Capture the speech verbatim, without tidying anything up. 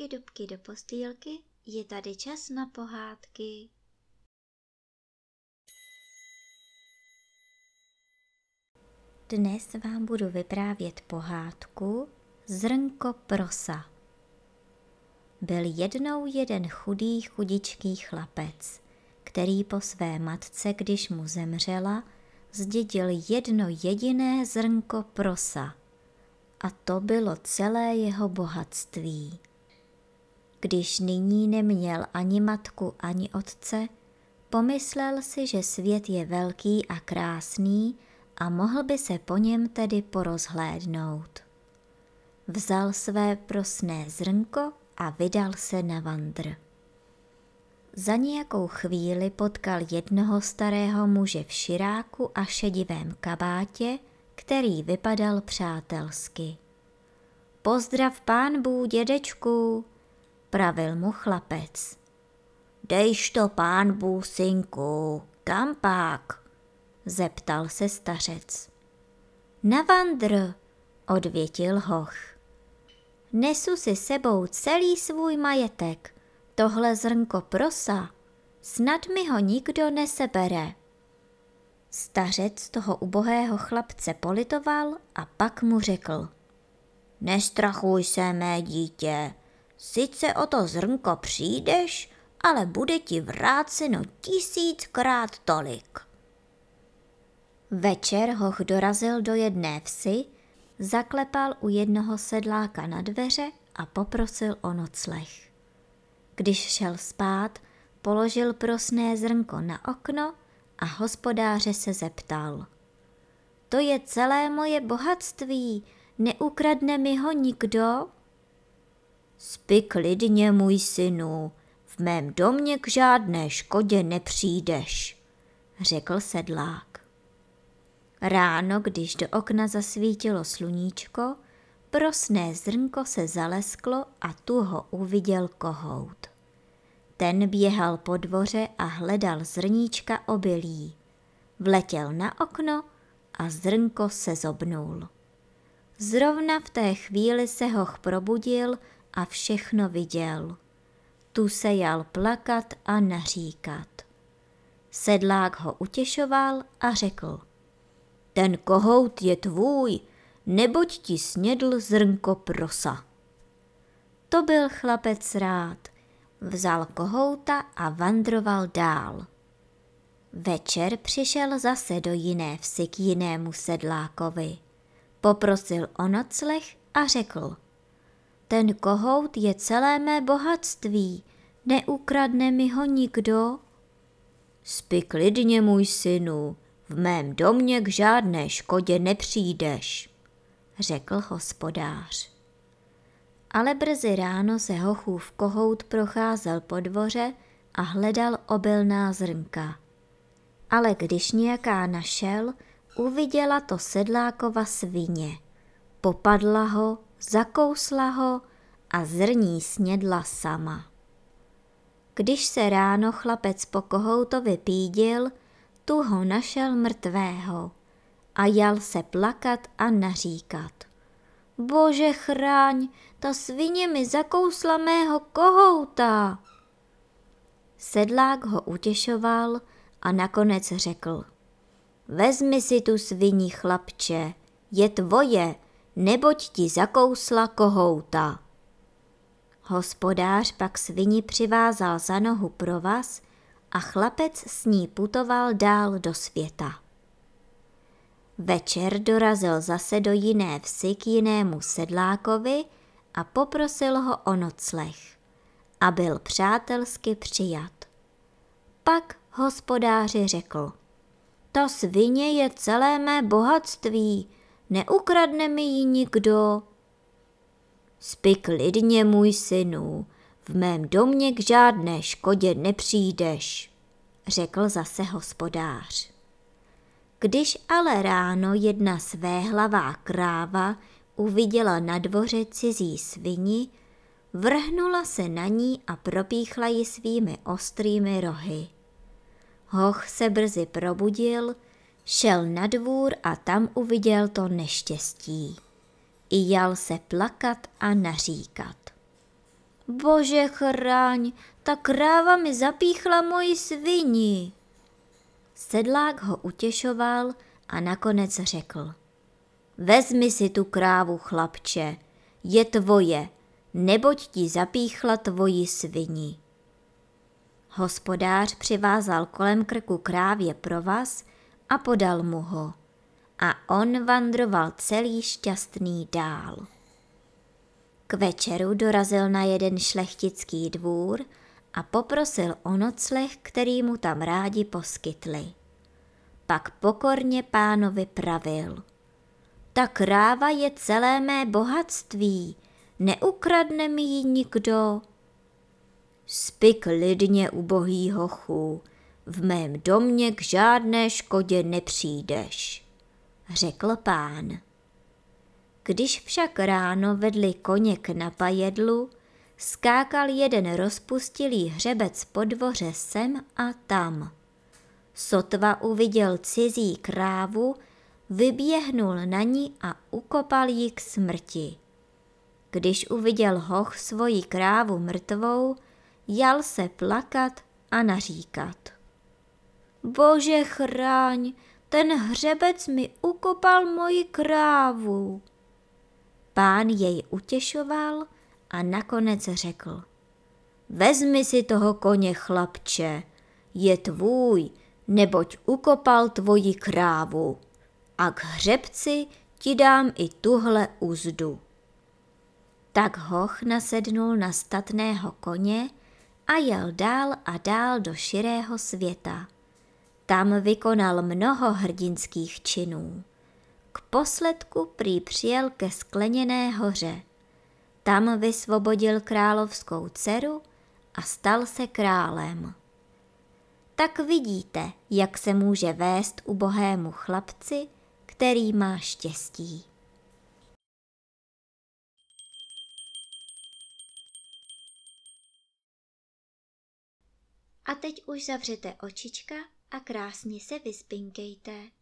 dubky dubky do postýlky, je tady čas na pohádky. Dnes vám budu vyprávět pohádku Zrnko prosa. Byl jednou jeden chudý chudičký chlapec, který po své matce, když mu zemřela, zdědil jedno jediné zrnko prosa. A to bylo celé jeho bohatství. Když nyní neměl ani matku, ani otce, pomyslel si, že svět je velký a krásný a mohl by se po něm tedy porozhlédnout. Vzal své prosné zrnko a vydal se na vandr. Za nějakou chvíli potkal jednoho starého muže v širáku a šedivém kabátě, který vypadal přátelsky. Pozdrav pánbů, dědečku, pravil mu chlapec. Dejš to pánbů, synku, kam pak? Zeptal se stařec. Na vandr, odvětil hoch. Nesu si sebou celý svůj majetek, tohle zrnko prosa, snad mi ho nikdo nesebere. Stařec toho ubohého chlapce politoval a pak mu řekl. Nestrachuj se, mé dítě, sice o to zrnko přijdeš, ale bude ti vráceno tisíckrát tolik. Večer hoch dorazil do jedné vsi, zaklepal u jednoho sedláka na dveře a poprosil o nocleh. Když šel spát, položil prosné zrnko na okno a hospodáře se zeptal. To je celé moje bohatství, neukradne mi ho nikdo? Spi klidně, můj synu, v mém domě k žádné škodě nepřijdeš, řekl sedlák. Ráno, když do okna zasvítilo sluníčko, prosné zrnko se zalesklo a tu ho uviděl kohout. Ten běhal po dvoře a hledal zrníčka obilí. Vletěl na okno a zrnko se zobnul. Zrovna v té chvíli se hoch probudil a všechno viděl. Tu se jal plakat a naříkat. Sedlák ho utěšoval a řekl. Ten kohout je tvůj, neboť ti snědl zrnko prosa. To byl chlapec rád. Vzal kohouta a vandroval dál. Večer přišel zase do jiné vsi k jinému sedlákovi. Poprosil o nocleh a řekl. Ten kohout je celé mé bohatství, neukradne mi ho nikdo. Spi klidně, můj synu, v mém domě k žádné škodě nepřijdeš, řekl hospodář. Ale brzy ráno se hochův kohout procházel po dvoře a hledal obilná zrnka. Ale když nějaká našel, uviděla to sedlákova svině. Popadla ho, zakousla ho a zrní snědla sama. Když se ráno chlapec po kohoutovi pídil, tu ho našel mrtvého a jal se plakat a naříkat. Bože chráň, ta svině mi zakousla mého kohouta. Sedlák ho utěšoval a nakonec řekl. Vezmi si tu svini, chlapče, je tvoje, neboť ti zakousla kohouta. Hospodář pak svini přivázal za nohu provaz a chlapec s ní putoval dál do světa. Večer dorazil zase do jiné vsi k jinému sedlákovi a poprosil ho o nocleh a byl přátelsky přijat. Pak hospodáři řekl, ta svině je celé mé bohatství, neukradne mi ji nikdo. Spi klidně, můj synu, v mém domě k žádné škodě nepřijdeš, řekl zase hospodář. Když ale ráno jedna svéhlavá kráva uviděla na dvoře cizí svini, vrhnula se na ní a propíchla ji svými ostrými rohy. Hoch se brzy probudil, šel na dvůr a tam uviděl to neštěstí. I jal se plakat a naříkat. Bože chraň, ta kráva mi zapíchla moji svini. Sedlák ho utěšoval a nakonec řekl. Vezmi si tu krávu, chlapče, je tvoje, neboť ti zapíchla tvoji svini. Hospodář přivázal kolem krku krávě provaz a podal mu ho. A on vandroval celý šťastný dál. K večeru dorazil na jeden šlechtický dvůr a poprosil o nocleh, který mu tam rádi poskytli. Pak pokorně pánovi pravil. Ta kráva je celé mé bohatství, neukradne mi ji nikdo. Spi klidně, ubohý hochu, v mém domě k žádné škodě nepřijdeš, řekl pán. Když však ráno vedli koně k napajedlu, skákal jeden rozpustilý hřebec po dvoře sem a tam. Sotva uviděl cizí krávu, vyběhnul na ní a ukopal ji k smrti. Když uviděl hoch svoji krávu mrtvou, jal se plakat a naříkat. Bože chráň, ten hřebec mi ukopal moji krávu. Pán jej utěšoval a nakonec řekl. Vezmi si toho koně, chlapče, je tvůj, neboť ukopal tvoji krávu. A k hřebci ti dám i tuhle uzdu. Tak hoch nasednul na statného koně a jel dál a dál do širého světa. Tam vykonal mnoho hrdinských činů. K posledku prý přijel ke Skleněné hoře. Tam vysvobodil královskou dceru a stal se králem. Tak vidíte, jak se může vést ubohému chlapci, který má štěstí. A teď už zavřete očička a krásně se vyspinkejte.